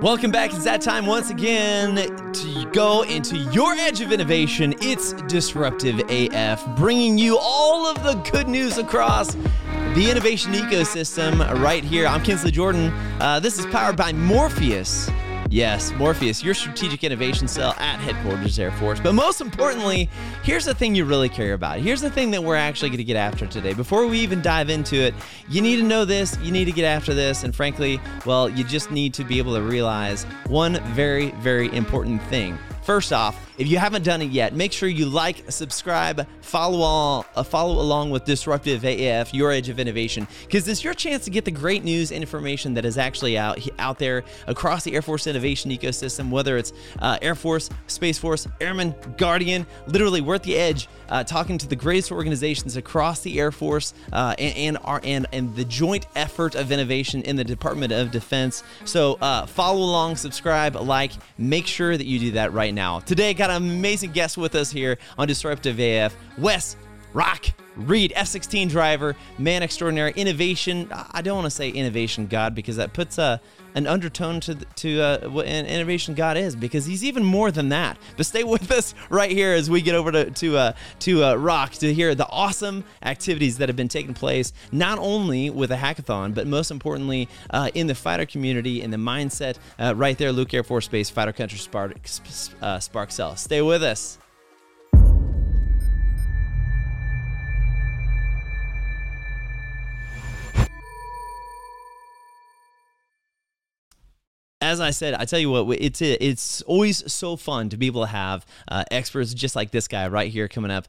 Welcome back. It's that time once again to go into your edge of innovation. It's Disruptive AF, bringing you all of the good news across the innovation ecosystem right here. I'm Kinsley Jordan. This is powered by Morpheus. Yes, Morpheus, your strategic innovation cell at headquarters Air Force. But most importantly, here's the thing you really care about. Here's the thing that we're actually going to get after today. Before we even dive into it, you need to know this, you need to get after this, and frankly, well, you just need to be able to realize one very, very important thing. First off, if you haven't done it yet, make sure you like, subscribe, follow along with Disruptive AF, your edge of innovation, because it's your chance to get the great news and information that is actually out there across the Air Force innovation ecosystem, whether it's Air Force, Space Force, Airman, Guardian. Literally, we're at the edge talking to the greatest organizations across the Air Force and the joint effort of innovation in the Department of Defense. So follow along, subscribe, like, make sure that you do that right now. Today, got an amazing guest with us here on Disruptive AF, Wes Rock Reed, F-16 driver, man extraordinary, innovation. I don't want to say innovation god, because that puts an undertone to what an innovation god is, because he's even more than that. But stay with us right here as we get over to Rock to hear the awesome activities that have been taking place, not only with a hackathon, but most importantly in the fighter community and the mindset right there, Luke Air Force Base, Fighter Country Spark Cell. Stay with us. As I said, I tell you what, it's always so fun to be able to have experts just like this guy right here coming up.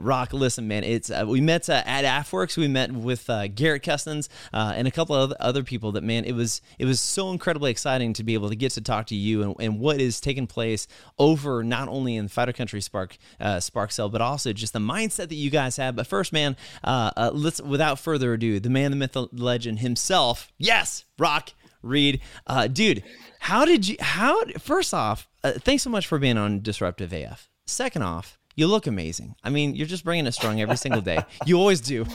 Rock, listen, man, we met at AFWERX. We met with Garrett Kesten and a couple of other people. That, man, it was so incredibly exciting to be able to get to talk to you and what is taking place over not only in Fighter Country Spark Cell, but also just the mindset that you guys have. But first, man, let's, without further ado, the man, the myth, the legend himself. Yes, Rock Reed, dude, first off, thanks so much for being on Disruptive AF. Second off, you look amazing. I mean, you're just bringing it strong every single day. You always do.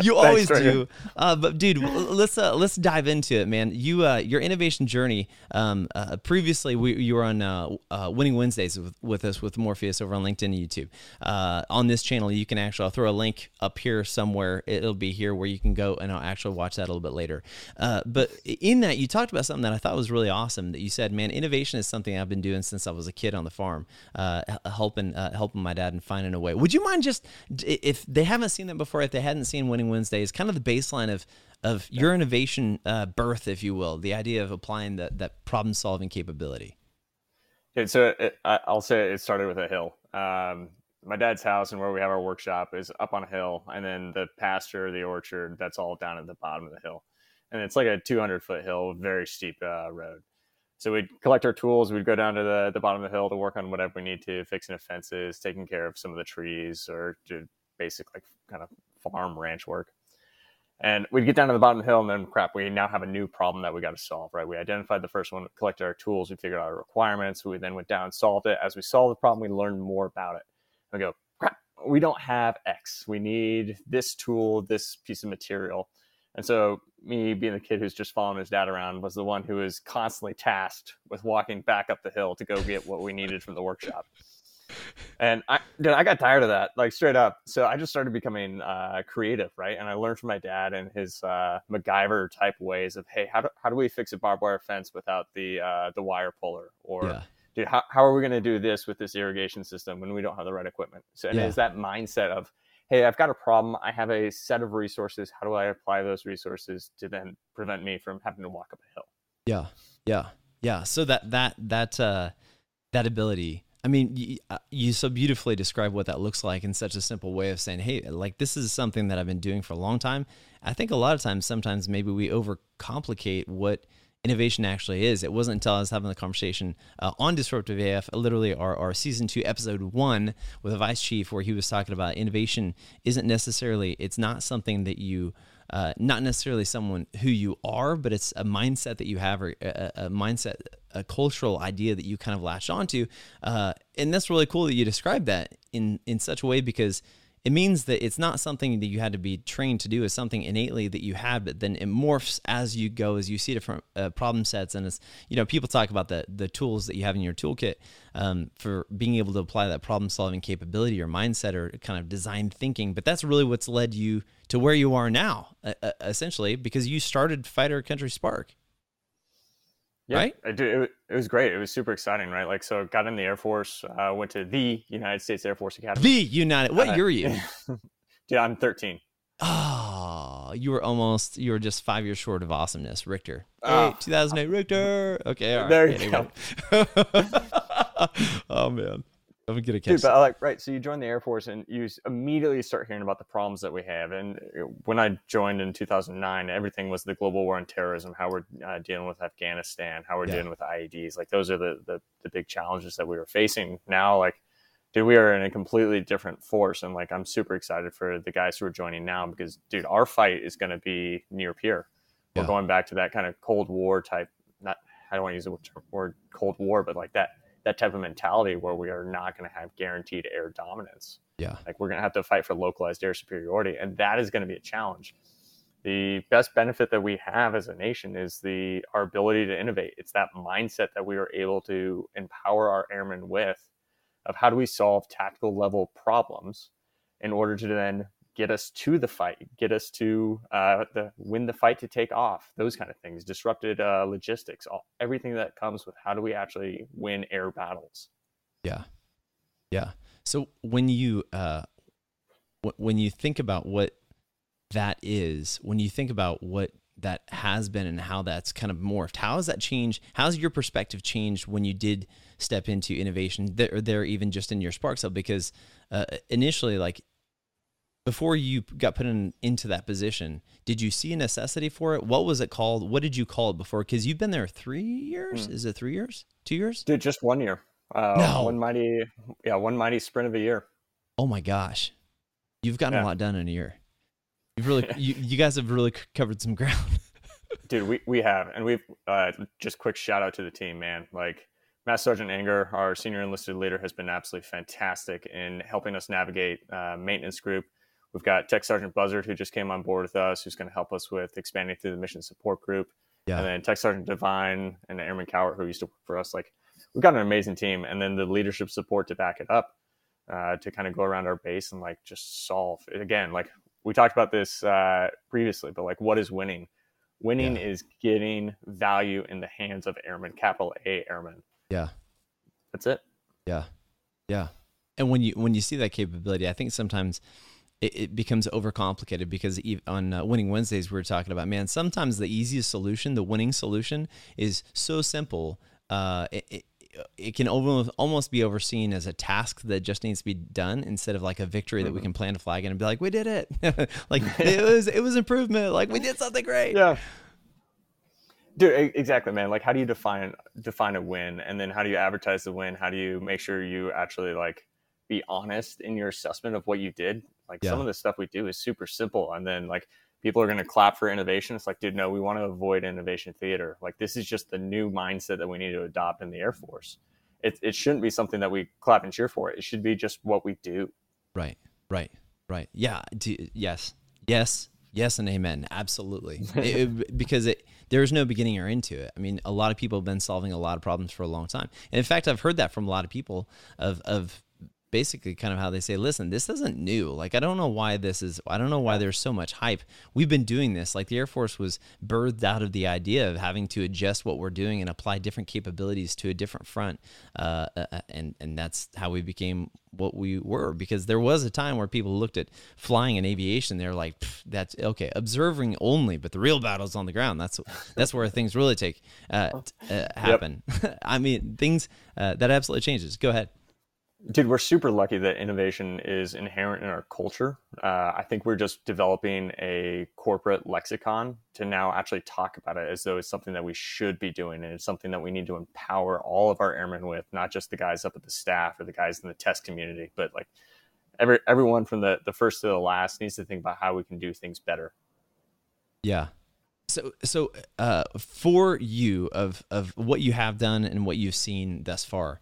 You always do. But dude, let's dive into it, man. You your innovation journey. Previously, you were on Winning Wednesdays with us with Morpheus over on LinkedIn and YouTube. On this channel, you can actually, I'll throw a link up here somewhere. It'll be here where you can go, and I'll actually watch that a little bit later. But in that, you talked about something that I thought was really awesome. That you said, man, innovation is something I've been doing since I was a kid on the farm, helping my dad and finding a way. Would you mind just, if they haven't seen that before, if they hadn't seen Winning Wednesdays, kind of the baseline of your innovation birth, if you will, the idea of applying that problem-solving capability? Okay, so I'll say it started with a hill. My dad's house and where we have our workshop is up on a hill, and then the pasture, the orchard, that's all down at the bottom of the hill. And it's like a 200-foot hill, very steep road. So we'd collect our tools, we'd go down to the bottom of the hill to work on whatever we need to, fixing the fences, taking care of some of the trees, or do basic like kind of farm ranch work. And we'd get down to the bottom of the hill and then, crap, we now have a new problem that we got to solve, right? We identified the first one, collected our tools, we figured out our requirements, we then went down, solved it. As we solved the problem, we learned more about it. We go, crap, we don't have X. We need this tool, this piece of material. And so me, being the kid who's just following his dad around, was the one who was constantly tasked with walking back up the hill to go get what we needed from the workshop. And I got tired of that, like straight up. So I just started becoming creative, right? And I learned from my dad and his MacGyver type ways of, hey, how do we fix a barbed wire fence without the wire puller? Or, dude, how are we going to do this with this irrigation system when we don't have the right equipment? So it is that mindset of, hey, I've got a problem. I have a set of resources. How do I apply those resources to then prevent me from having to walk up a hill? Yeah. So that ability. I mean, you so beautifully describe what that looks like in such a simple way of saying, hey, like this is something that I've been doing for a long time. I think a lot of times, sometimes maybe we overcomplicate what innovation actually is. It wasn't until I was having the conversation on Disruptive AF, literally our season 2, episode 1 with a vice chief, where he was talking about innovation isn't necessarily, it's not something that you, not necessarily someone who you are, but it's a mindset that you have, or a mindset, a cultural idea that you kind of latch onto. And that's really cool that you described that in such a way, because It means that it's not something that you had to be trained to do. It's something innately that you have, but then it morphs as you go, as you see different problem sets. And it's, you know, people talk about the tools that you have in your toolkit for being able to apply that problem-solving capability or mindset or kind of design thinking. But that's really what's led you to where you are now, essentially, because you started Fighter Country Spark. Yeah, right? I do. It was great. It was super exciting, right? Like, so got in the Air Force, went to the United States Air Force Academy. What year are you? Dude, I'm 13. Oh, you were just 5 years short of awesomeness, Richter. 2008 Richter. Okay, all right. There you go. Oh, man. I'm going to get a kiss. Dude, but right, so you join the Air Force and you immediately start hearing about the problems that we have. And when I joined in 2009, everything was the global war on terrorism, how we're dealing with Afghanistan, how we're dealing with IEDs. Like, those are the big challenges that we were facing. Now, like, dude, we are in a completely different force. And, like, I'm super excited for the guys who are joining now because, dude, our fight is going to be near peer. We're going back to that kind of Cold War type, I don't want to use the word Cold War, but like that type of mentality where we are not going to have guaranteed air dominance. Yeah. Like, we're going to have to fight for localized air superiority. And that is going to be a challenge. The best benefit that we have as a nation is our ability to innovate. It's that mindset that we are able to empower our airmen with of how do we solve tactical level problems in order to then get us to the fight, get us to win the fight to take off, those kind of things, disrupted logistics, everything that comes with how do we actually win air battles. Yeah. Yeah. So when you think about what that is, when you think about what that has been and how that's kind of morphed, how has that changed? How's your perspective changed when you did step into innovation there even just in your Spark Cell? Because initially, like, before you got put into that position, did you see a necessity for it? What was it called? What did you call it before? Because you've been there 3 years. Is it 3 years? 2 years? Dude, just 1 year. One mighty sprint of a year. Oh my gosh, you've gotten a lot done in a year. You've really, you guys have really covered some ground. Dude, we have, and we've just quick shout out to the team, man. Like, Master Sergeant Anger, our senior enlisted leader, has been absolutely fantastic in helping us navigate maintenance group. We've got Tech Sergeant Buzzard, who just came on board with us, who's going to help us with expanding through the mission support group. Yeah. And then Tech Sergeant Divine and Airman Cowart, who used to work for us. Like, we've got an amazing team. And then the leadership support to back it up, to kind of go around our base and, like, just solve it. Again, like, we talked about this previously, but, like, what is winning? Winning is getting value in the hands of airmen, capital A airmen. Yeah. That's it. Yeah. Yeah. And when you see that capability, I think sometimes it becomes overcomplicated because on Winning Wednesdays, we were talking about, man, sometimes the easiest solution, the winning solution, is so simple. It can almost be overseen as a task that just needs to be done instead of, like, a victory that we can plant a flag in and be like, we did it. Like, it was improvement. Like, we did something great. Yeah. Dude, exactly, man. Like, how do you define a win? And then how do you advertise the win? How do you make sure you actually, like, be honest in your assessment of what you did? Like, some of the stuff we do is super simple. And then, like, people are going to clap for innovation. It's like, dude, no, we want to avoid innovation theater. Like, this is just the new mindset that we need to adopt in the Air Force. It shouldn't be something that we clap and cheer for. It should be just what we do. Right, right, right. Yeah. Yes, and amen. Absolutely. Because there is no beginning or end to it. I mean, a lot of people have been solving a lot of problems for a long time. And in fact, I've heard that from a lot of people of basically kind of how they say, listen, this isn't new. Like, I don't know why there's so much hype. We've been doing this. Like, the Air Force was birthed out of the idea of having to adjust what we're doing and apply different capabilities to a different front. And that's how we became what we were, because there was a time where people looked at flying and aviation. They're like, that's okay. Observing only, but the real battle's on the ground. That's where things really happen. Yep. I mean, things that absolutely changes. Go ahead. Dude, we're super lucky that innovation is inherent in our culture. I think we're just developing a corporate lexicon to now actually talk about it as though it's something that we should be doing. And it's something that we need to empower all of our airmen with, not just the guys up at the staff or the guys in the test community, but, like, everyone from the first to the last needs to think about how we can do things better. Yeah. So for you, of what you have done and what you've seen thus far,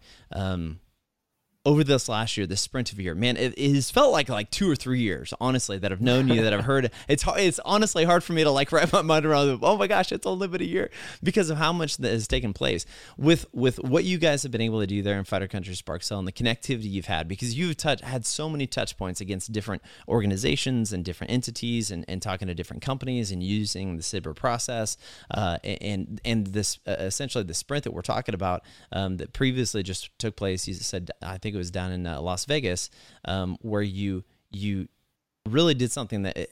over this last year, this sprint of a year, man, it has felt like 2 or 3 years, honestly, that I've known you, that I've heard. It's honestly hard for me to like wrap my mind around, oh my gosh, it's only been a year, because of how much that has taken place with what you guys have been able to do there in Fighter Country Spark Cell and the connectivity you've had, because you've had so many touch points against different organizations and different entities and talking to different companies and using the SBIR process and this essentially the sprint that we're talking about that previously just took place. You said, I think it was down in Las Vegas, where you really did something that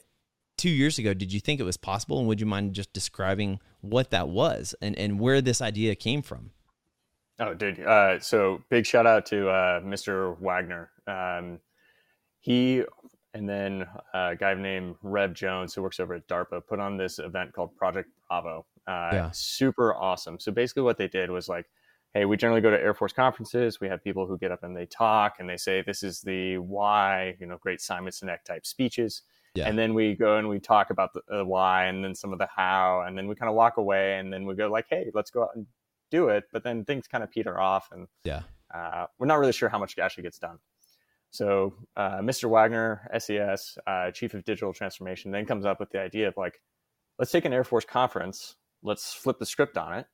2 years ago, did you think it was possible? And would you mind just describing what that was and where this idea came from? Oh, dude. So big shout out to Mr. Wagner. He and then a guy named Rev Jones, who works over at DARPA, put on this event called Project Bravo. Super awesome. So basically what they did was like, hey, we generally go to Air Force conferences. We have people who get up and they talk and they say, this is the why, you know, great Simon Sinek type speeches. Yeah. And then we go and we talk about the why and then some of the how, and then we kind of walk away and then we go like, hey, let's go out and do it. But then things kind of peter off and we're not really sure how much actually gets done. So Mr. Wagner, SES, Chief of Digital Transformation, then comes up with the idea of like, let's take an Air Force conference. Let's flip the script on it.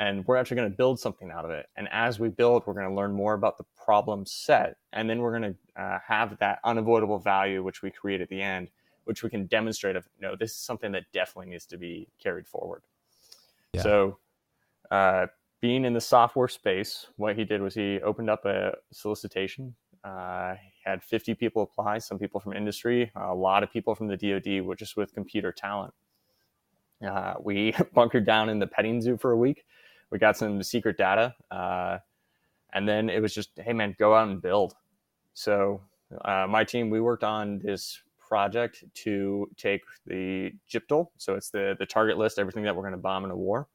And we're actually going to build something out of it. And as we build, we're going to learn more about the problem set. And then we're going to have that unavoidable value, which we create at the end, which we can demonstrate of, no, this is something that definitely needs to be carried forward. Yeah. So being in the software space, what he did was he opened up a solicitation. He had 50 people apply, some people from industry, a lot of people from the DOD, which is with computer talent. We bunkered down in the petting zoo for a week. We got some secret data. And then it was just, hey, man, go out and build. So my team, we worked on this project to take the GIPTL. So it's the target list, everything that we're going to bomb in a war,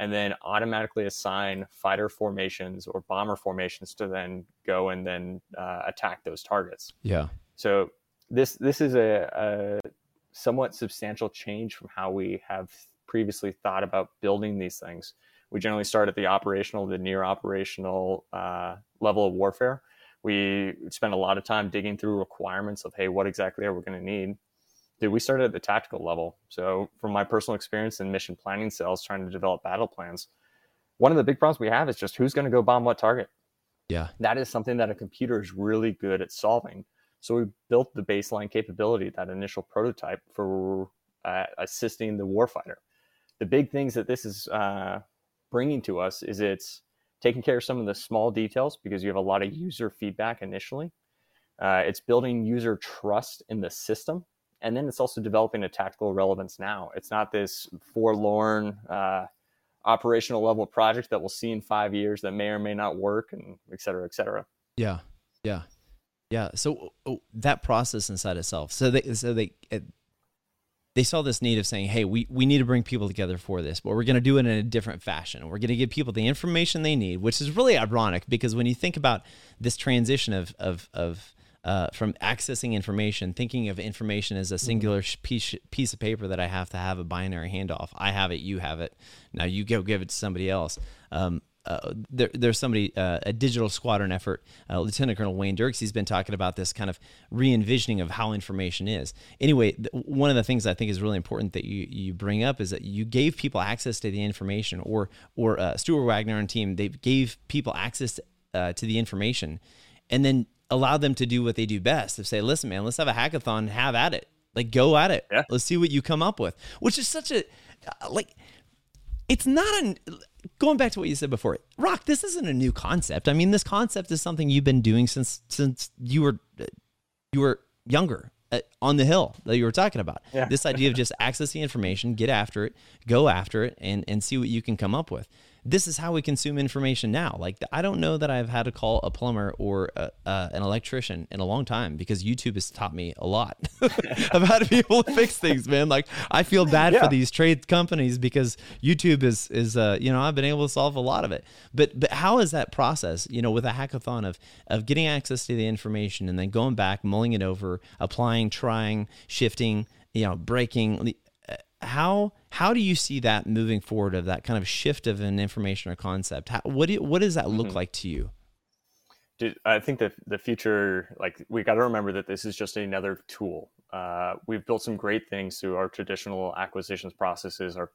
and then automatically assign fighter formations or bomber formations to then go and then attack those targets. Yeah. So this is a somewhat substantial change from how we have previously thought about building these things. We generally start at the operational, the near operational level of warfare. We spend a lot of time digging through requirements of, hey, what exactly are we going to need? Dude, we started at the tactical level. So from my personal experience in mission planning cells, trying to develop battle plans, one of the big problems we have is just who's going to go bomb what target. Yeah. That is something that a computer is really good at solving. So we built the baseline capability, that initial prototype for assisting the warfighter. The big things that this is bringing to us is it's taking care of some of the small details because you have a lot of user feedback initially. It's building user trust in the system. And then it's also developing a tactical relevance now. It's not this forlorn operational level project that we'll see in 5 years that may or may not work and et cetera, et cetera. Yeah, yeah. Yeah, so that process inside itself. So they saw this need of saying, hey, we need to bring people together for this, but we're going to do it in a different fashion. We're going to give people the information they need, which is really ironic because when you think about this transition of from accessing information, thinking of information as a singular piece of paper that I have to have a binary handoff. I have it, you have it. Now you go give it to somebody else. There's somebody, a digital squadron effort, Lieutenant Colonel Wayne Dirks, he's been talking about this kind of re-envisioning of how information is. Anyway, one of the things I think is really important that you bring up is that you gave people access to the information or Stuart Wagner and team, they gave people access to the information and then allowed them to do what they do best. They say, listen, man, let's have a hackathon, have at it. Like, go at it. Yeah. Let's see what you come up with, which is such a, like... It's not going back to what you said before, Rock, this isn't a new concept. I mean, this concept is something you've been doing since you were younger on the hill that you were talking about. Yeah. This idea of just access the information, get after it, go after it, and see what you can come up with. This is how we consume information now. Like, I don't know that I've had to call a plumber or an electrician in a long time because YouTube has taught me a lot of how to be able to fix things, man. Like, I feel bad for these trade companies because YouTube is you know, I've been able to solve a lot of it. But how is that process, you know, with a hackathon of getting access to the information and then going back, mulling it over, applying, trying, shifting, you know, breaking. How do you see that moving forward of that kind of shift of an information or concept? What does that look like to you? I think that the future, like, we got to remember that this is just another tool. We've built some great things through our traditional acquisitions processes, our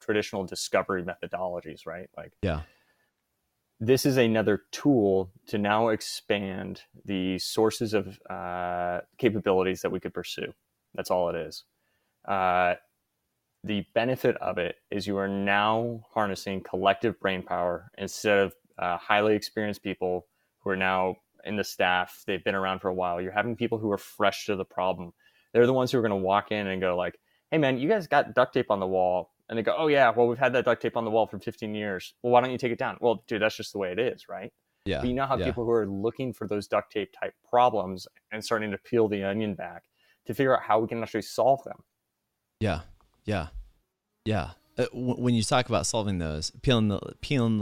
traditional discovery methodologies, right? Like, yeah, this is another tool to now expand the sources of capabilities that we could pursue. That's all it is. The benefit of it is you are now harnessing collective brain power instead of highly experienced people who are now in the staff. They've been around for a while. You're having people who are fresh to the problem. They're the ones who are going to walk in and go like, hey, man, you guys got duct tape on the wall. And they go, oh, yeah, well, we've had that duct tape on the wall for 15 years. Well, why don't you take it down? Well, dude, that's just the way it is, right? Yeah. But you now have people who are looking for those duct tape type problems and starting to peel the onion back to figure out how we can actually solve them. Yeah, yeah, yeah. When you talk about solving those, peeling the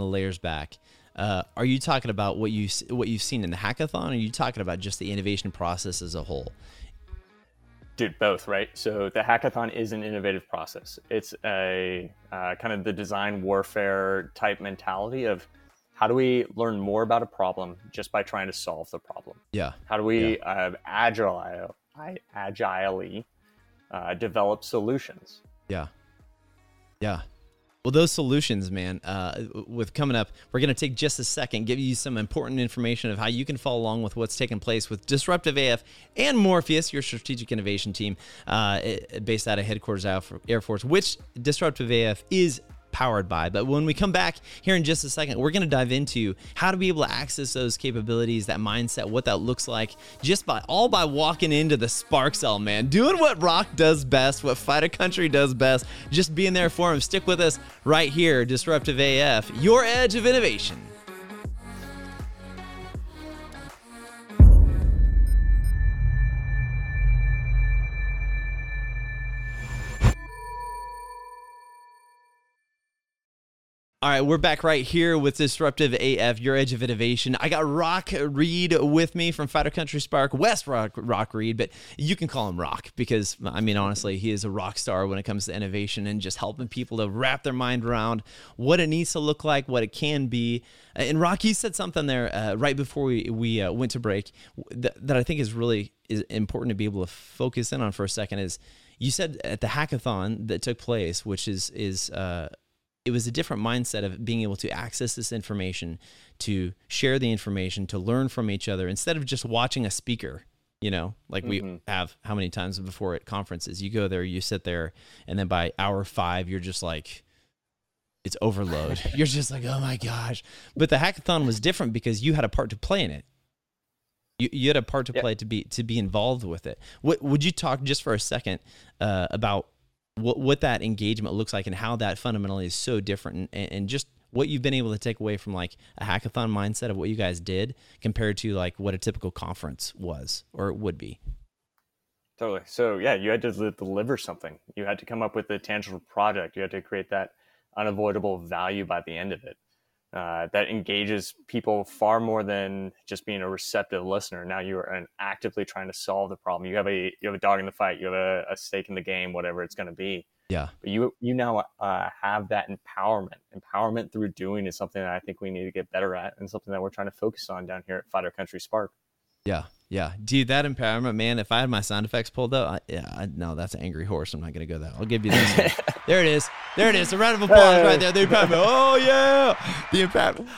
layers back, are you talking about what you've seen in the hackathon? Or are you talking about just the innovation process as a whole? Dude, both, right? So the hackathon is an innovative process. It's a kind of the design warfare type mentality of how do we learn more about a problem just by trying to solve the problem? Yeah. How do we agilely develop solutions? Yeah. Yeah. Well, those solutions, man, with coming up, we're going to take just a second, give you some important information of how you can follow along with what's taking place with Disruptive AF and Morpheus, your strategic innovation team based out of headquarters Air Force, which Disruptive AF is powered by. But when we come back here in just a second, we're going to dive into how to be able to access those capabilities, that mindset, what that looks like, just by walking into the Spark Cell, man, doing what Rock does best, what Fighter Country does best, just being there for him. Stick with us right here, Disruptive AF, your edge of innovation. All right, we're back right here with Disruptive AF, your edge of innovation. I got Rock Reed with me from Fighter Country Spark, Wes Rock Reed, but you can call him Rock because, I mean, honestly, he is a rock star when it comes to innovation and just helping people to wrap their mind around what it needs to look like, what it can be. And Rock, you said something there right before we went to break that I think is really is important to be able to focus in on for a second is you said at the hackathon that took place, which is it was a different mindset of being able to access this information, to share the information, to learn from each other instead of just watching a speaker, you know, like we have how many times before at conferences. You go there, you sit there, and then by hour 5, you're just like, it's overload. You're just like, oh my gosh. But the hackathon was different because you had a part to play in it. You had a part to play to be involved with it. Would you talk just for a second about what that engagement looks like and how that fundamentally is so different and just what you've been able to take away from like a hackathon mindset of what you guys did compared to like what a typical conference was or would be? Totally. So yeah, you had to deliver something. You had to come up with a tangible project. You had to create that unavoidable value by the end of it. That engages people far more than just being a receptive listener. Now you are actively trying to solve the problem. You have a dog in the fight. You have a stake in the game, whatever it's going to be. Yeah. But you now have that empowerment. Empowerment through doing is something that I think we need to get better at, and something that we're trying to focus on down here at Fighter Country Spark. Yeah. Yeah. Dude, that empowerment, man, if I had my sound effects pulled up, no, that's an angry horse. I'm not going to go that. I'll give you this one. There it is. There it is. A round of applause right there. The empowerment. Oh yeah. The empowerment.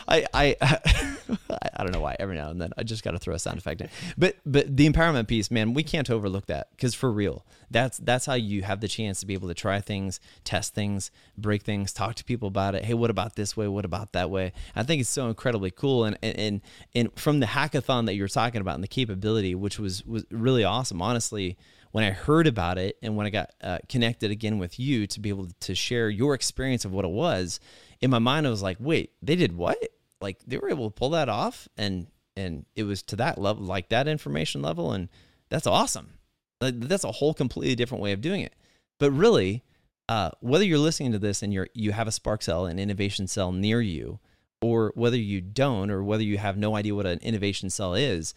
I don't know why every now and then I just got to throw a sound effect in, but the empowerment piece, man, we can't overlook that because for real, that's how you have the chance to be able to try things, test things, break things, talk to people about it. Hey, what about this way? What about that way? I think it's so incredibly cool. And from the hackathon that you were talking about and the capability, which was really awesome, honestly, when I heard about it and when I got connected again with you to be able to share your experience of what it was, in my mind, I was like, wait, they did what? Like they were able to pull that off and it was to that level, like that information level. And that's awesome. Like, that's a whole completely different way of doing it. But really, whether you're listening to this and you have a Spark Cell, an innovation cell near you, or whether you don't, or whether you have no idea what an innovation cell is,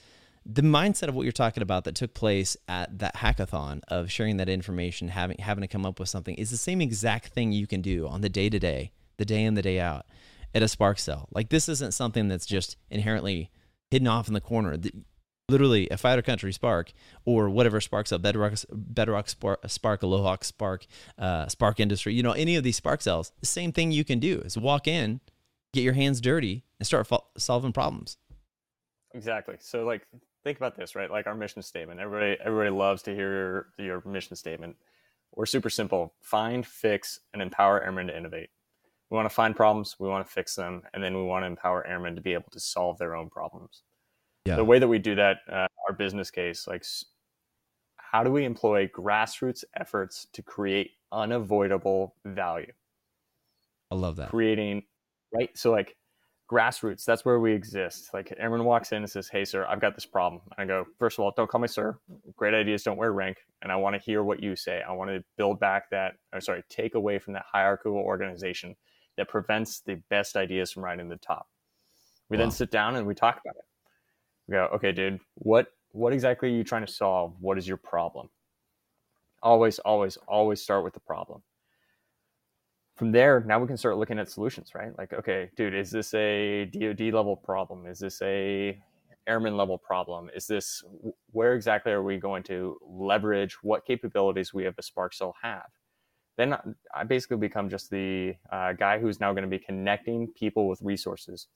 the mindset of what you're talking about that took place at that hackathon of sharing that information, having to come up with something is the same exact thing you can do on the day-to-day, the day in, the day out at a Spark Cell. Like this isn't something that's just inherently hidden off in the corner. Literally a Fighter Country Spark or whatever Sparks up, Bedrock Spark, Aloha Spark, Spark Industry, you know, any of these Spark cells, the same thing you can do is walk in, get your hands dirty, and start solving problems. Exactly. So, like, think about this, right? Like our mission statement. Everybody loves to hear your mission statement. We're super simple. Find, fix, and empower airmen to innovate. We want to find problems, we want to fix them, and then we want to empower airmen to be able to solve their own problems. Yeah. The way that we do that, our business case, like how do we employ grassroots efforts to create unavoidable value? I love that. Creating, right? So like grassroots, that's where we exist. Like airman walks in and says, hey, sir, I've got this problem. And I go, first of all, don't call me sir. Great ideas don't wear rank. And I want to hear what you say. I want to build back that, take away from that hierarchical organization that prevents the best ideas from riding the top. We then sit down and we talk about it. We go, okay, dude, what exactly are you trying to solve? What is your problem? Always start with the problem. From there, now we can start looking at solutions, right? Like, okay, dude, is this a DOD level problem? Is this a airman level problem? Is this, where exactly are we going to leverage what capabilities we have the Spark Cell have? Then I basically become just the guy who's now going to be connecting people with resources.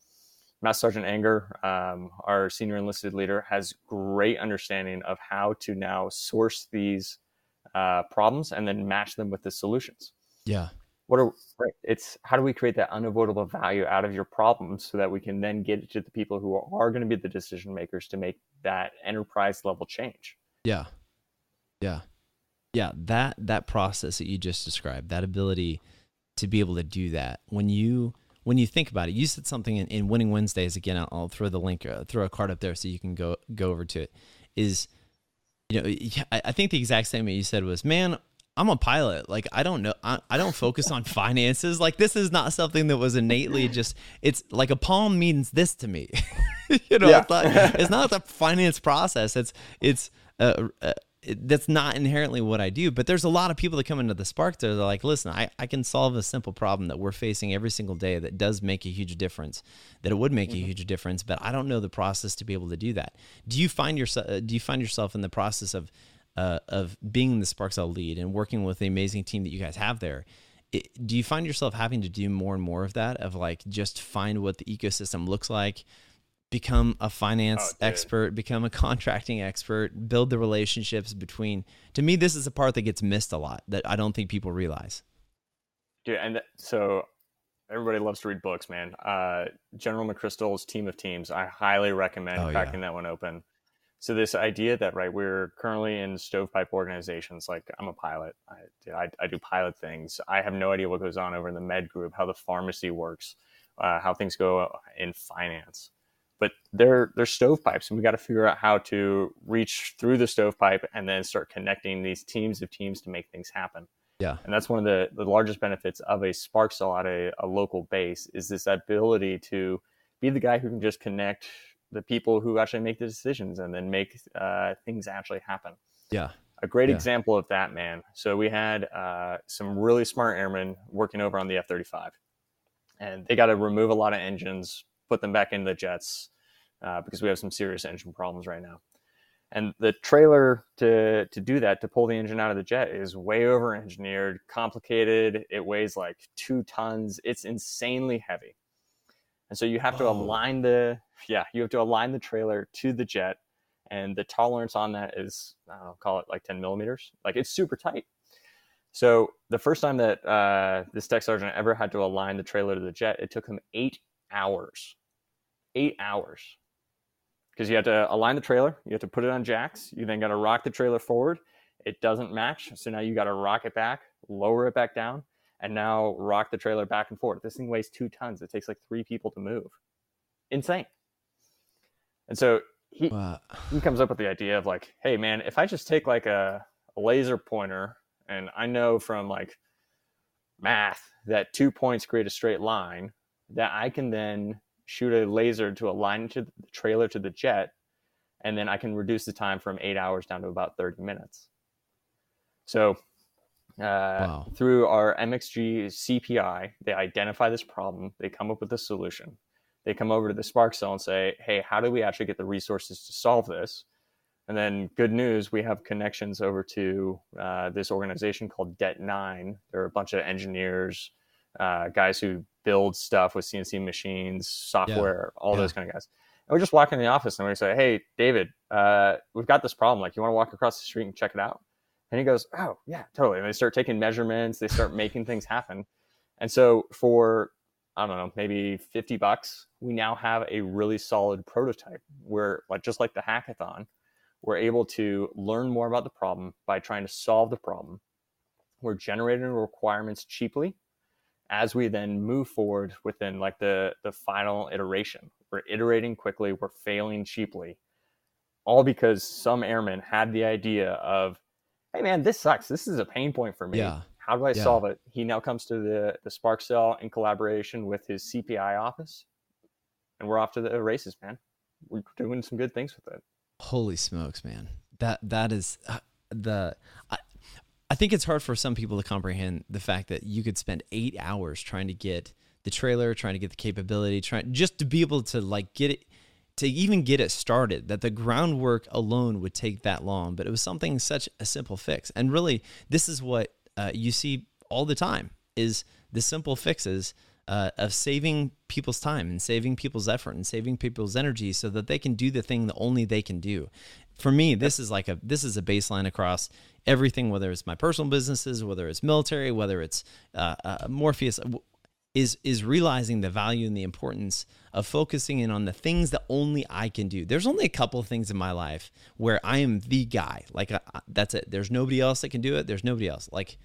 Master Sergeant Anger, our senior enlisted leader, has great understanding of how to now source these problems and then match them with the solutions. Yeah. It's how do we create that unavoidable value out of your problems so that we can then get it to the people who are going to be the decision makers to make that enterprise level change. Yeah. Yeah. Yeah. That process that you just described, that ability to be able to do that when you think about it, you said something in Winning Wednesdays, again, I'll throw the link, throw a card up there so you can go over to it, is, you know, I think the exact same thing you said was, man, I'm a pilot. Like, I don't know. I don't focus on finances. Like, this is not something that was innately just, it's like a palm means this to me. You know, yeah. it's not the finance process. That's not inherently what I do, but there's a lot of people that come into the Spark there. They're like, listen, I can solve a simple problem that we're facing every single day that does make a huge difference, that it would make a huge difference, but I don't know the process to be able to do that. Do you find yourself in the process of being the Spark Cell lead and working with the amazing team that you guys have there? Do you find yourself having to do more and more of that, of like just find what the ecosystem looks like, become a finance expert, become a contracting expert, build the relationships between, to me, this is the part that gets missed a lot that I don't think people realize. Dude, and so everybody loves to read books, man. General McChrystal's Team of Teams, I highly recommend cracking that one open. So this idea that, right, we're currently in stovepipe organizations, like I'm a pilot, I do pilot things. I have no idea what goes on over in the med group, how the pharmacy works, how things go in finance. But they're stovepipes, and we got to figure out how to reach through the stovepipe and then start connecting these teams of teams to make things happen. Yeah. And that's one of the largest benefits of a Spark Cell at a local base is this ability to be the guy who can just connect the people who actually make the decisions and then make things actually happen. Yeah. A great example of that, man. So we had some really smart airmen working over on the F-35, and they got to remove a lot of engines, put them back into the jets because we have some serious engine problems right now. And the trailer to do that, to pull the engine out of the jet, is way over engineered, complicated. It weighs like 2 tons. It's insanely heavy. And so you have to align the trailer to the jet, and the tolerance on that is, I don't know, call it like 10 millimeters. Like, it's super tight. So the first time that this tech sergeant ever had to align the trailer to the jet, it took him 8 hours, because you have to align the trailer, you have to put it on jacks, you then got to rock the trailer forward, it doesn't match, so now you got to rock it back, lower it back down, and now rock the trailer back and forth. This thing weighs 2 tons. It takes like 3 people to move. Insane. And so he comes up with the idea of like, hey man, if I just take like a laser pointer, and I know from like math that 2 points create a straight line, that I can then shoot a laser to align to the trailer to the jet, and then I can reduce the time from 8 hours down to about 30 minutes. So through our MXG CPI, they identify this problem, they come up with a solution. they come over to the Spark Cell and say, hey, how do we actually get the resources to solve this? And then good news, we have connections over to this organization called Det Nine. There are a bunch of engineers, guys who build stuff with CNC machines, software, those kind of guys. And we just walk in the office and we say, hey, David, we've got this problem. Like, you want to walk across the street and check it out? And he goes, oh, yeah, totally. And they start taking measurements. They start making things happen. And so for, I don't know, maybe $50, we now have a really solid prototype where, like, just like the hackathon, we're able to learn more about the problem by trying to solve the problem. We're generating requirements cheaply as we then move forward within, like, the final iteration. We're iterating quickly. We're failing cheaply, all because some airman had the idea of, hey, man, this sucks. This is a pain point for me. Yeah. How do I solve it? He now comes to the Spark Cell in collaboration with his CPI office, and we're off to the races, man. We're doing some good things with it. Holy smokes, man. That is I think it's hard for some people to comprehend the fact that you could spend 8 hours trying to get the trailer, trying to get the capability, just to be able to, like, get it, to even get it started, that the groundwork alone would take that long. But it was something, such a simple fix. And really, this is what you see all the time, is the simple fixes of saving people's time and saving people's effort and saving people's energy so that they can do the thing that only they can do. For me, this is like a baseline across everything, whether it's my personal businesses, whether it's military, whether it's Morpheus, is realizing the value and the importance of focusing in on the things that only I can do. There's only a couple of things in my life where I am the guy. Like, that's it. There's nobody else that can do it. There's nobody else. Like,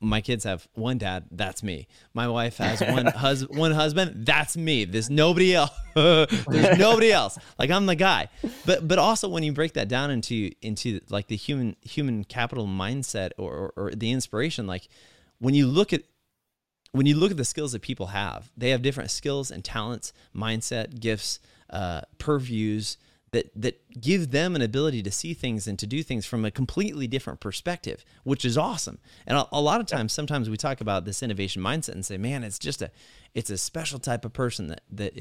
my kids have one dad, that's me. My wife has one husband, that's me. There's nobody else. There's nobody else. Like, I'm the guy. But also, when you break that down into like the human capital mindset or the inspiration, like, when you look at the skills that people have, they have different skills and talents, mindset, gifts, purviews that give them an ability to see things and to do things from a completely different perspective, which is awesome. And a lot of times, sometimes we talk about this innovation mindset and say, man, it's just a special type of person that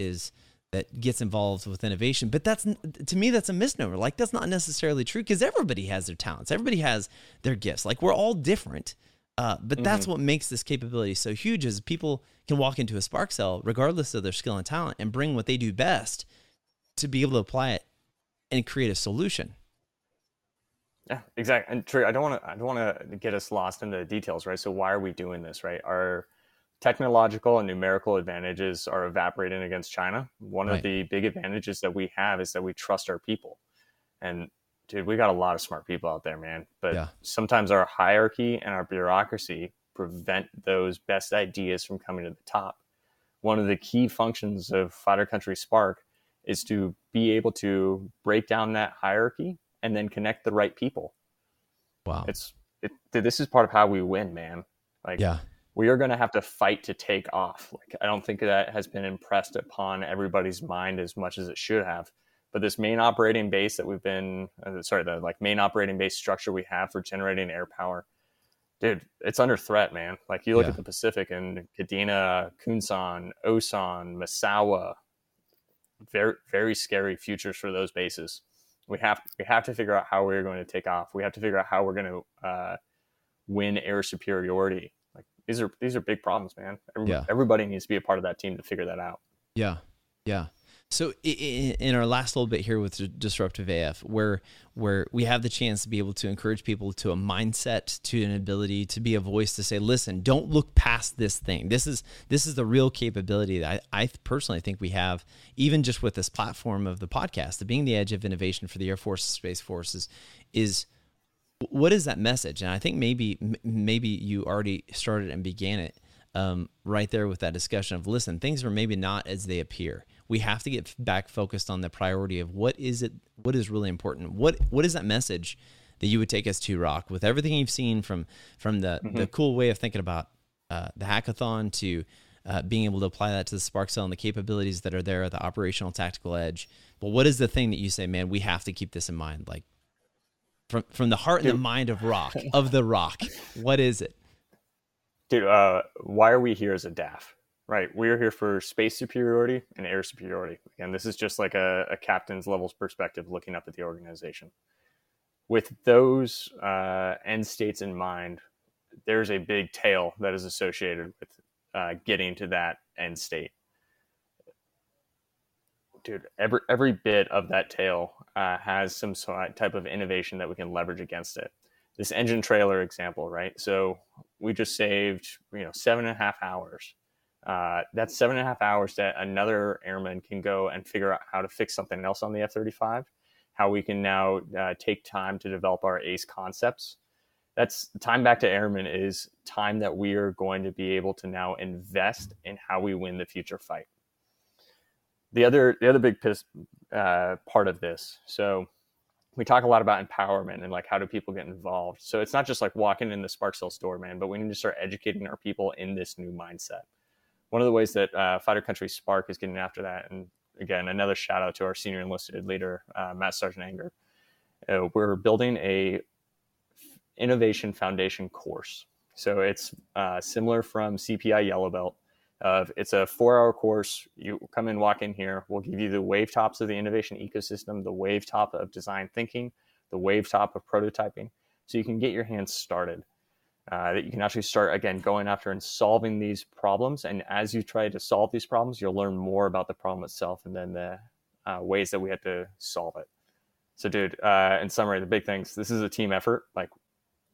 gets involved with innovation. But that's, to me, that's a misnomer. Like, that's not necessarily true, because everybody has their talents. Everybody has their gifts. Like, we're all different. But that's what makes this capability so huge, is people can walk into a Spark Cell, regardless of their skill and talent, and bring what they do best to be able to apply it and create a solution. Yeah, exactly. And true. I don't want to get us lost in the details, right? So why are we doing this, right? Our technological and numerical advantages are evaporating against China. One of the big advantages that we have is that we trust our people. And dude, we got a lot of smart people out there, man. But sometimes our hierarchy and our bureaucracy prevent those best ideas from coming to the top. One of the key functions of Fighter Country Spark is to be able to break down that hierarchy and then connect the right people. Wow. This is part of how we win, man. Like, we are going to have to fight to take off. Like, I don't think that has been impressed upon everybody's mind as much as it should have. But this main operating base that we've been, the main operating base structure we have for generating air power, dude, it's under threat, man. Like, you look at the Pacific and Kadena, Kunsan, Osan, Misawa, very, very scary futures for those bases. We have to figure out how we're going to take off. We have to figure out how we're going to win air superiority. Like, these are big problems, man. Everybody needs to be a part of that team to figure that out. Yeah, yeah. So in our last little bit here with Disruptive AF, where we have the chance to be able to encourage people to a mindset, to an ability, to be a voice to say, listen, don't look past this thing. This is the real capability that I personally think we have, even just with this platform of the podcast, of being the edge of innovation for the Air Force, Space Forces, is what is that message? And I think maybe you already started and began it right there with that discussion of, listen, things are maybe not as they appear. We have to get back focused on the priority of what is really important. What is that message that you would take us to, Rock, with everything you've seen from the cool way of thinking about the hackathon to being able to apply that to the Spark Cell and the capabilities that are there at the operational tactical edge. But what is the thing that you say, man, we have to keep this in mind, like from the heart and the mind of Rock, of the Rock, what is it? Dude, why are we here as a DAF? Right. We are here for space superiority and air superiority. And this is just like a captain's level's perspective looking up at the organization. With those end states in mind, there's a big tail that is associated with getting to that end state. Dude, every bit of that tail has some type of innovation that we can leverage against it. This engine trailer example, right? So we just saved, 7.5 hours. That's 7.5 hours that another airman can go and figure out how to fix something else on the F-35, how we can now take time to develop our ACE concepts. That's time back to airmen is time that we are going to be able to now invest in how we win the future fight. The other big part of this. So we talk a lot about empowerment and like, how do people get involved? So it's not just like walking in the Spark Cell store, man, but we need to start educating our people in this new mindset. One of the ways that Fighter Country Spark is getting after that, and again, another shout out to our senior enlisted leader, Master Sergeant Anger. We're building a innovation foundation course. So it's similar from CPI Yellow Belt. It's a 4-hour course. You come in, walk in here. We'll give you the wave tops of the innovation ecosystem, the wave top of design thinking, the wave top of prototyping. So you can get your hands started. That you can actually start, again, going after and solving these problems. And as you try to solve these problems, you'll learn more about the problem itself and then the ways that we have to solve it. So, dude, in summary, the big things, this is a team effort, like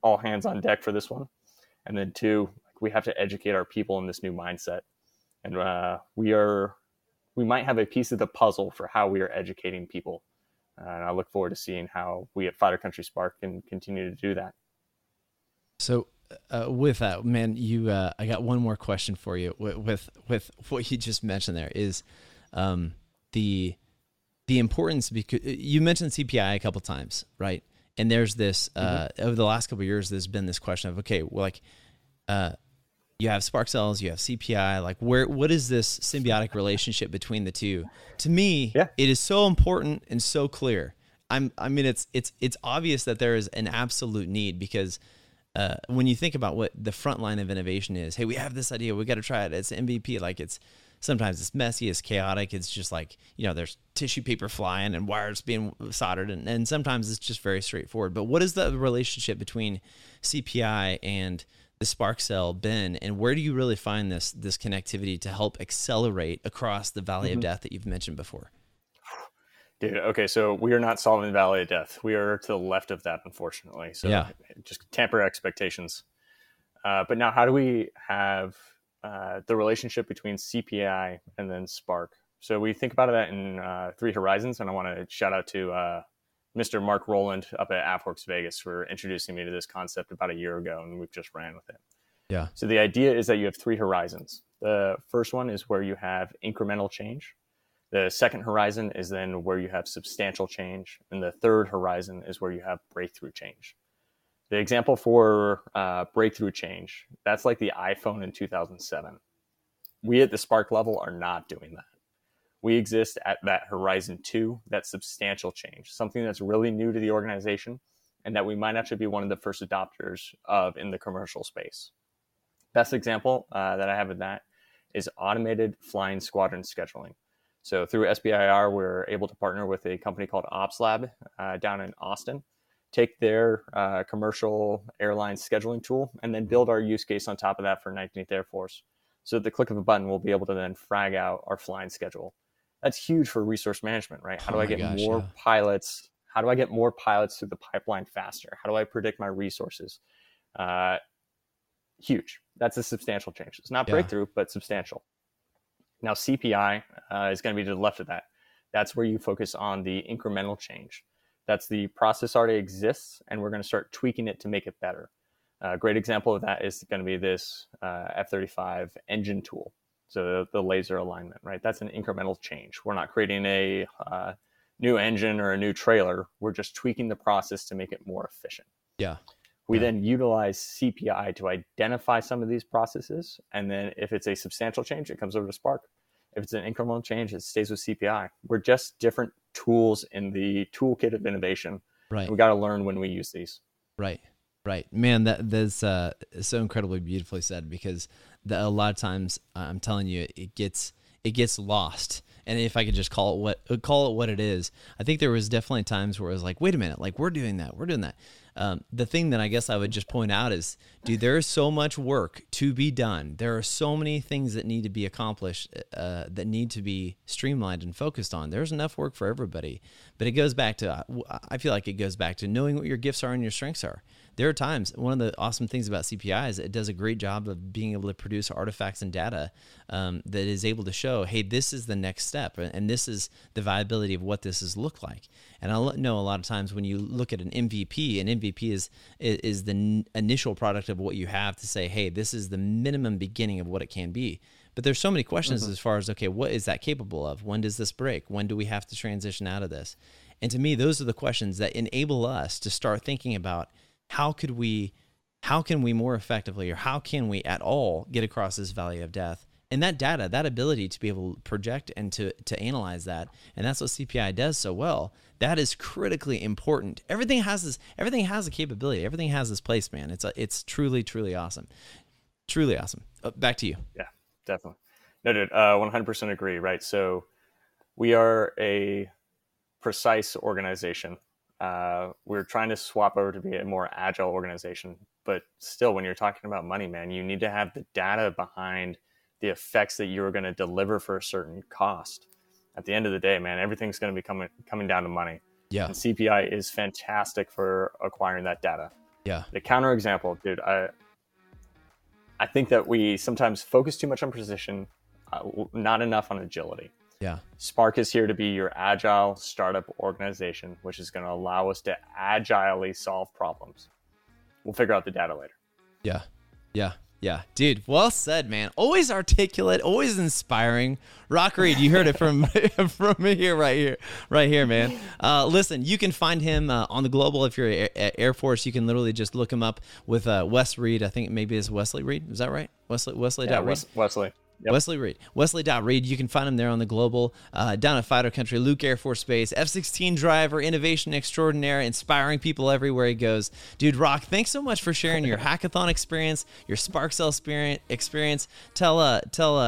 all hands on deck for this one. And then two, like, we have to educate our people in this new mindset. And we might have a piece of the puzzle for how we are educating people. And I look forward to seeing how we at Fighter Country Spark can continue to do that. So, with that, man, I got one more question for you with what you just mentioned there is, the importance, because you mentioned CPI a couple of times, right? And there's this, over the last couple of years, there's been this question of, okay, well, like, you have Spark Cells, you have CPI, like what is this symbiotic relationship between the two? To me, It is so important and so clear. I mean, it's obvious that there is an absolute need because, when you think about what the front line of innovation is, hey, we have this idea, we got to try it. It's MVP. Like sometimes it's messy, it's chaotic. It's just like, there's tissue paper flying and wires being soldered. And sometimes it's just very straightforward. But what is the relationship between CPI and the Spark Cell bin? And where do you really find this connectivity to help accelerate across the valley of death that you've mentioned before? Dude, okay, so we are not solving the Valley of Death. We are to the left of that, unfortunately. So Just temper expectations. But now how do we have the relationship between CPI and then Spark? So we think about that in three horizons, and I want to shout out to Mr. Mark Roland up at Afworks Vegas for introducing me to this concept about a year ago, and we've just ran with it. Yeah. So the idea is that you have three horizons. The first one is where you have incremental change. The second horizon is then where you have substantial change. And the third horizon is where you have breakthrough change. The example for breakthrough change, that's like the iPhone in 2007. We at the Spark level are not doing that. We exist at that horizon two, that substantial change, something that's really new to the organization and that we might actually be one of the first adopters of in the commercial space. Best example that I have of that is automated flying squadron scheduling. So through SBIR, we're able to partner with a company called OpsLab down in Austin, take their commercial airline scheduling tool, and then build our use case on top of that for 19th Air Force. So at the click of a button, we'll be able to then frag out our flying schedule. That's huge for resource management, right? How do I get more pilots? How do I get more pilots through the pipeline faster? How do I predict my resources? Huge. That's a substantial change. It's not breakthrough, but substantial. Now, CPI is going to be to the left of that. That's where you focus on the incremental change. That's the process already exists, and we're going to start tweaking it to make it better. A great example of that is going to be this F-35 engine tool. So the laser alignment, right? That's an incremental change. We're not creating a new engine or a new trailer. We're just tweaking the process to make it more efficient. Yeah. We then utilize CPI to identify some of these processes. And then if it's a substantial change, it comes over to Spark. If it's an incremental change, it stays with CPI. We're just different tools in the toolkit of innovation. Right. We got to learn when we use these. Right. Man, that's so incredibly beautifully said, because that a lot of times I'm telling you, it gets lost. And if I could just call it what it is, I think there was definitely times where I was like, wait a minute, like we're doing that. The thing that I guess I would just point out is, dude, there is so much work to be done. There are so many things that need to be accomplished, that need to be streamlined and focused on. There's enough work for everybody, but I feel like it goes back to knowing what your gifts are and your strengths are. There are times, one of the awesome things about CPI is it does a great job of being able to produce artifacts and data that is able to show, hey, this is the next step, and this is the viability of what this has looked like. And I know a lot of times when you look at an MVP is the initial product of what you have to say, hey, this is the minimum beginning of what it can be. But there's so many questions as far as, okay, what is that capable of? When does this break? When do we have to transition out of this? And to me, those are the questions that enable us to start thinking about, how can we more effectively, or how can we at all get across this valley of death? And that data, that ability to be able to project and to analyze that, and that's what CPI does so well. That is critically important. Everything has this. Everything has a capability. Everything has this place, man. It's truly awesome. Truly awesome. Back to you. Yeah, definitely. No, dude, 100% agree. Right. So we are a precise organization. We're trying to swap over to be a more agile organization, but still, when you're talking about money, man, you need to have the data behind the effects that you're going to deliver for a certain cost. At the end of the day, man, everything's going to be coming down to money. Yeah. And CPI is fantastic for acquiring that data. Yeah. The counterexample, dude, I think that we sometimes focus too much on precision, not enough on agility. Yeah. Spark is here to be your agile startup organization, which is going to allow us to agilely solve problems. We'll figure out the data later. Yeah. Yeah. Yeah. Dude, well said, man. Always articulate, always inspiring. Rock Reed, you heard it from from me right here, man. Listen, you can find him on the global. If you're at Air Force, you can literally just look him up with Wes Reed. I think maybe it's Wesley Reed. Is that right? Wesley. Yeah, Wesley. Yep. Wesley.Reed. You can find him there on the global, down at Fighter Country, Luke Air Force Base, F-16 driver, innovation extraordinaire, inspiring people everywhere he goes. Dude, Rock, thanks so much for sharing your hackathon experience, your Spark Cell experience. Tell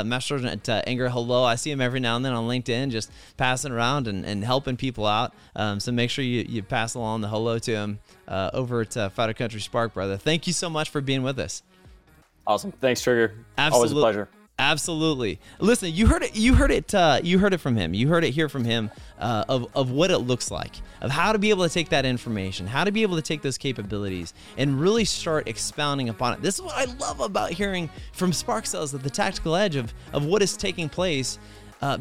Master Sergeant Anger hello. I see him every now and then on LinkedIn, just passing around and helping people out. So make sure you pass along the hello to him over at Fighter Country Spark, brother. Thank you so much for being with us. Awesome. Thanks, Trigger. Absolutely. Always a pleasure. Absolutely. Listen, you heard it from him. You heard it here from him of what it looks like, of how to be able to take that information, how to be able to take those capabilities and really start expounding upon it. This is what I love about hearing from Spark Cells at the tactical edge of what is taking place,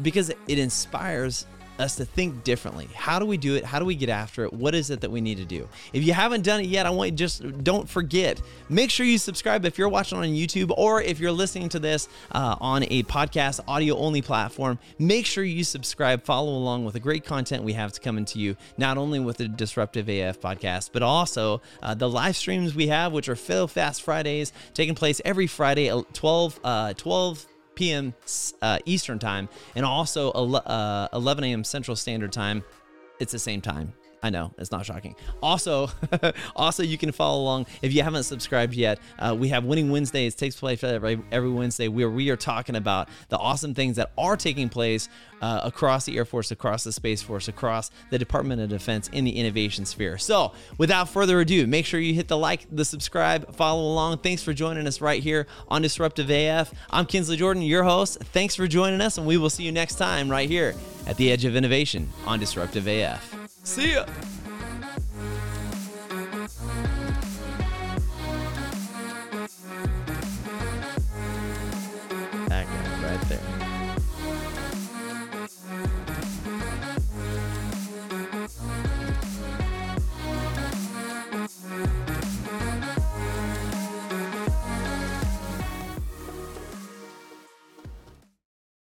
because it inspires us to think differently. How do we do it? How do we get after it? What is it that we need to do? If you haven't done it yet, I want you just don't forget. Make sure you subscribe if you're watching on YouTube, or if you're listening to this on a podcast audio only platform. Make sure you subscribe, follow along with the great content we have to coming to you, not only with the Disruptive AF podcast, but also the live streams we have, which are Fail Fast Fridays, taking place every Friday at 12 p.m. Eastern time, and also 11 a.m. Central Standard Time. It's the same time. I know, it's not shocking. Also, you can follow along if you haven't subscribed yet. We have Winning Wednesdays. It takes place every Wednesday, where we are talking about the awesome things that are taking place across the Air Force, across the Space Force, across the Department of Defense, in the innovation sphere. So without further ado, make sure you hit the like, the subscribe, follow along. Thanks for joining us right here on Disruptive AF. I'm Kinsley Jordan, your host. Thanks for joining us, and we will see you next time right here at the Edge of Innovation on Disruptive AF. See ya!